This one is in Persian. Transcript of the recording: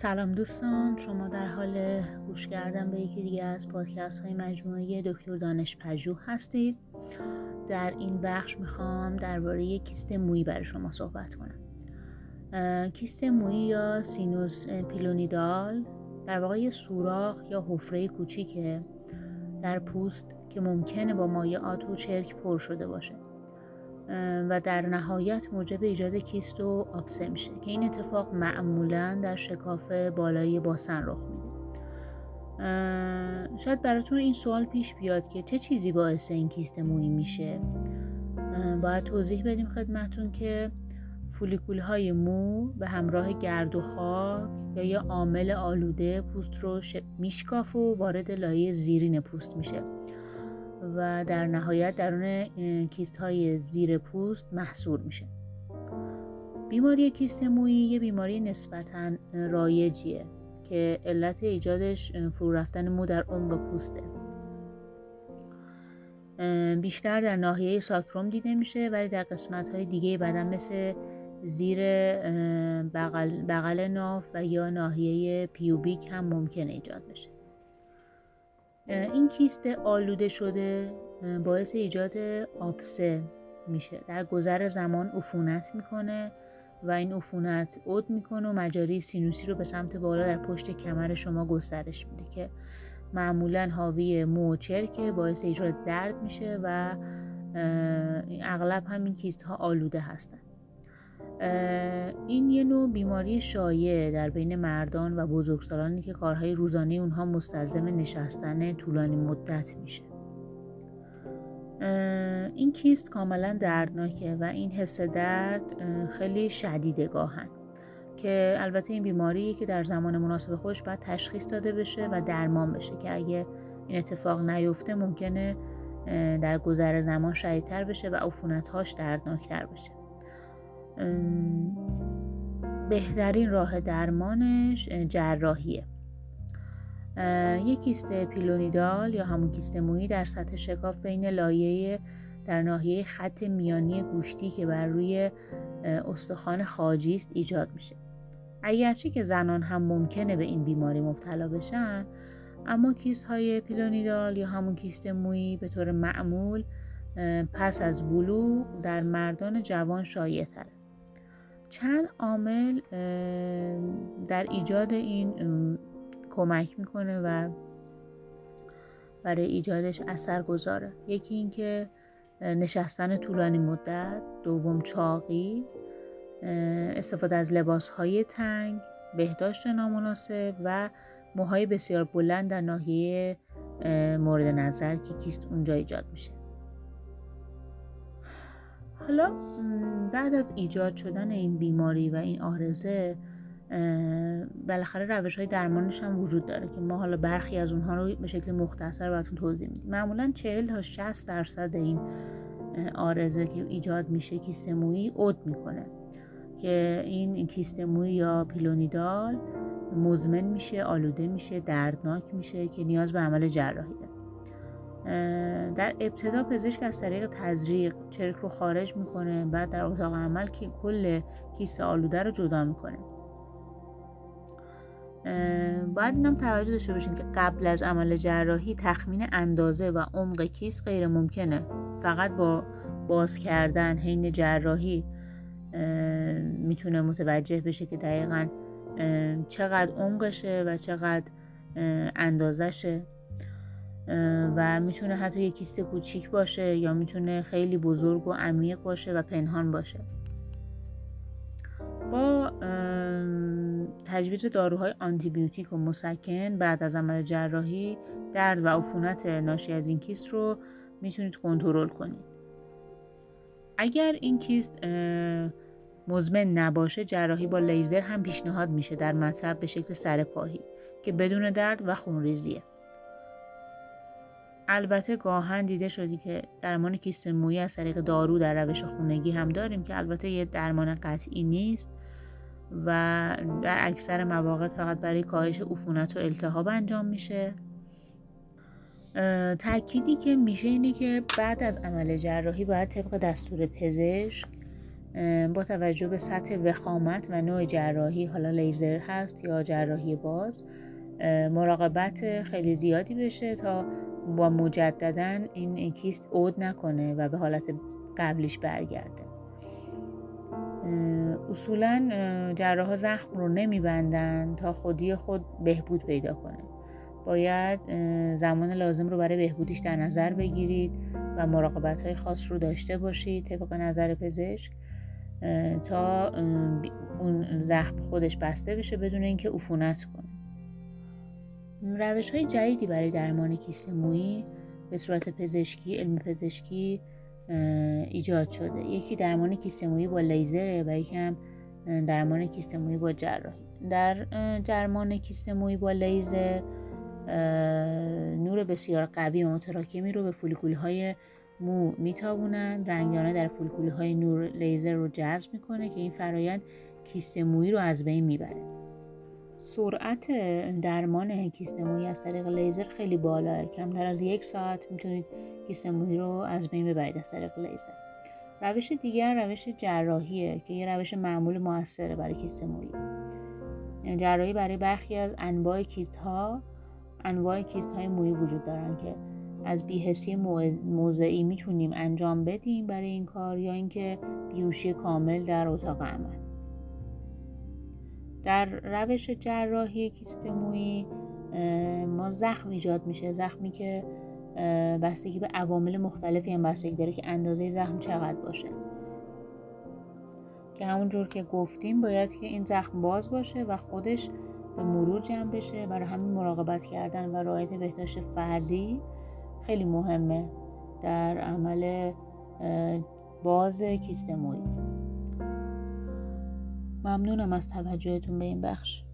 سلام دوستان، شما در حال گوش کردن به یکی دیگه از پادکست های مجموعه دکتر دانش پژوه هستید. در این بخش میخوام درباره کیست مویی برای شما صحبت کنم. کیست مویی یا سینوس پیلونیدال در واقع یه سوراخ یا حفره کوچیکه در پوست که ممکنه با مایعات و چرک پر شده باشه و در نهایت موجب ایجاد کیست و آبسه میشه که این اتفاق معمولاً در شکاف بالایی باسن رخ میده. شاید براتون این سوال پیش بیاد که چه چیزی باعث این کیست مویی میشه. باید توضیح بدیم خدمتون که فولیکول های مو به همراه گرد و خاک یا یه عامل آلوده پوست رو میشکاف و وارد لایه زیرین پوست میشه و در نهایت درون کیست های زیر پوست محصور میشه. بیماری کیست مویی یه بیماری نسبتاً رایجیه که علت ایجادش فرو رفتن مو در عمق پوسته. بیشتر در ناحیه ساکروم دیده میشه ولی در قسمت های دیگه بدن مثل زیر بغل ناف و یا ناحیه پیوبیک هم ممکنه ایجاد بشه. این کیست آلوده شده باعث ایجاد آبسه میشه. در گذر زمان عفونت میکنه و این عفونت عود میکنه و مجاری سینوسی رو به سمت بالا در پشت کمر شما گسترش میده که معمولاً حاوی مو و چرکه، باعث ایجاد درد میشه و اغلب همین کیست ها آلوده هستن. این یه نوع بیماری شایع در بین مردان و بزرگسالانی که کارهای روزانه اونها مستلزم نشستن طولانی مدت میشه. این کیست کاملا دردناکه و این حس درد خیلی شدیده گاهن که البته این بیماریه که در زمان مناسب خودش باید تشخیص داده بشه و درمان بشه که اگه این اتفاق نیفته ممکنه در گذر زمان شدیدتر بشه و عفونت‌هاش دردناکتر بشه. بهترین راه درمانش جراحیه. یک کیست پیلونیدال یا همون کیست مویی در سطح شکاف بین لایه در ناحیه خط میانی گوشتی که بر روی استخوان خاجی است ایجاد میشه. اگرچه که زنان هم ممکنه به این بیماری مبتلا بشن، اما کیست های پیلونیدال یا همون کیست مویی به طور معمول پس از بلوغ در مردان جوان شایع تره. چند عامل در ایجاد این کمک میکنه و برای ایجادش اثر گذاره. یکی این که نشستن طولانی مدت، دوم چاقی، استفاده از لباسهای تنگ، بهداشت نامناسب و موهای بسیار بلند در ناحیه مورد نظر که کیست اونجا ایجاد میشه. حالا بعد از ایجاد شدن این بیماری و این آرزه بالاخره روش‌های درمانش هم وجود داره که ما حالا برخی از اونها رو به شکل مختصر براتون توضیح میدیم. معمولاً 40-60% این آرزه که ایجاد میشه کیست مویی عود میکنه که این کیست مویی یا پیلونیدال مزمن میشه، آلوده میشه، دردناک میشه که نیاز به عمل جراحی داره. در ابتدا پزشک از طریق تزریق چرک رو خارج میکنه، بعد در اتاق عمل که کل کیست آلوده رو جدا میکنه. باید اینم توجه داشته باشیم که قبل از عمل جراحی تخمین اندازه و عمق کیست غیر ممکنه. فقط با باز کردن حین جراحی میتونه متوجه بشه که دقیقاً چقدر عمقشه و چقدر اندازشه و میتونه حتی یک کیست کوچیک باشه یا میتونه خیلی بزرگ و عمیق باشه و پنهان باشه. با تجویز داروهای آنتیبیوتیک و مسکن بعد از عمل جراحی درد و عفونت ناشی از این کیست رو میتونید کنترل کنید. اگر این کیست مزمن نباشه جراحی با لیزر هم پیشنهاد میشه در مطب به شکل سرپاهی که بدون درد و خونریزیه. البته گاهن دیده شده که درمان کیست مویی از طریق دارو در روش خونگی هم داریم که البته یه درمان قطعی نیست و در اکثر مواقع فقط برای کاهش عفونت و التهاب انجام میشه. تأکیدی که میشه اینه که بعد از عمل جراحی باید طبق دستور پزشک با توجه به سطح وخامت و نوع جراحی، حالا لیزر هست یا جراحی باز، مراقبت خیلی زیادی بشه تا با مجدداً این کیست عود نکنه و به حالت قبلیش برگرده. اصولاً جراحا زخم رو نمیبندن تا خودی خود بهبود پیدا کنه. باید زمان لازم رو برای بهبودیش در نظر بگیرید و مراقبت‌های خاص رو داشته باشید طبق نظر پزشک تا اون زخم خودش بسته بشه بدون اینکه عفونت کنه. روش‌های جدیدی برای درمان کیست مویی به صورت پزشکی، علم پزشکی ایجاد شده. یکی درمان کیست مویی با لیزره و یکی هم درمان کیست مویی با جراحی. در درمان کیست مویی با لیزر نور بسیار قوی و متراکمی رو به فولیکول‌های مو میتابونند. رنگدانه در فولیکول‌های نور لیزر رو جذب میکنه که این فرایند کیست مویی رو از بین میبره. سرعت درمان کیست مویی از طریق لیزر خیلی بالاه. کمتر از 1 ساعت میتونید کیست مویی رو از بین ببرید از طریق لیزر. روش دیگر روش جراحیه که یه روش معمول موثره برای کیست مویی. جراحی برای برخی از انواع کیست‌های مویی وجود دارن که از بی‌حسی موضعی میتونیم انجام بدیم برای این کار، یا اینکه بیهوشی کامل در اتاق عمل. در روش جراحی کیست مویی ما زخم ایجاد میشه، زخمی که بستگی به عوامل مختلفی هم بستگی داره که اندازه زخم چقدر باشه، که همونجور که گفتیم باید که این زخم باز باشه و خودش به مرور جمع بشه. برای همین مراقبت کردن و رعایت بهداشت فردی خیلی مهمه در عمل باز کیست مویی. ممنونم از توجهتون به این بخش.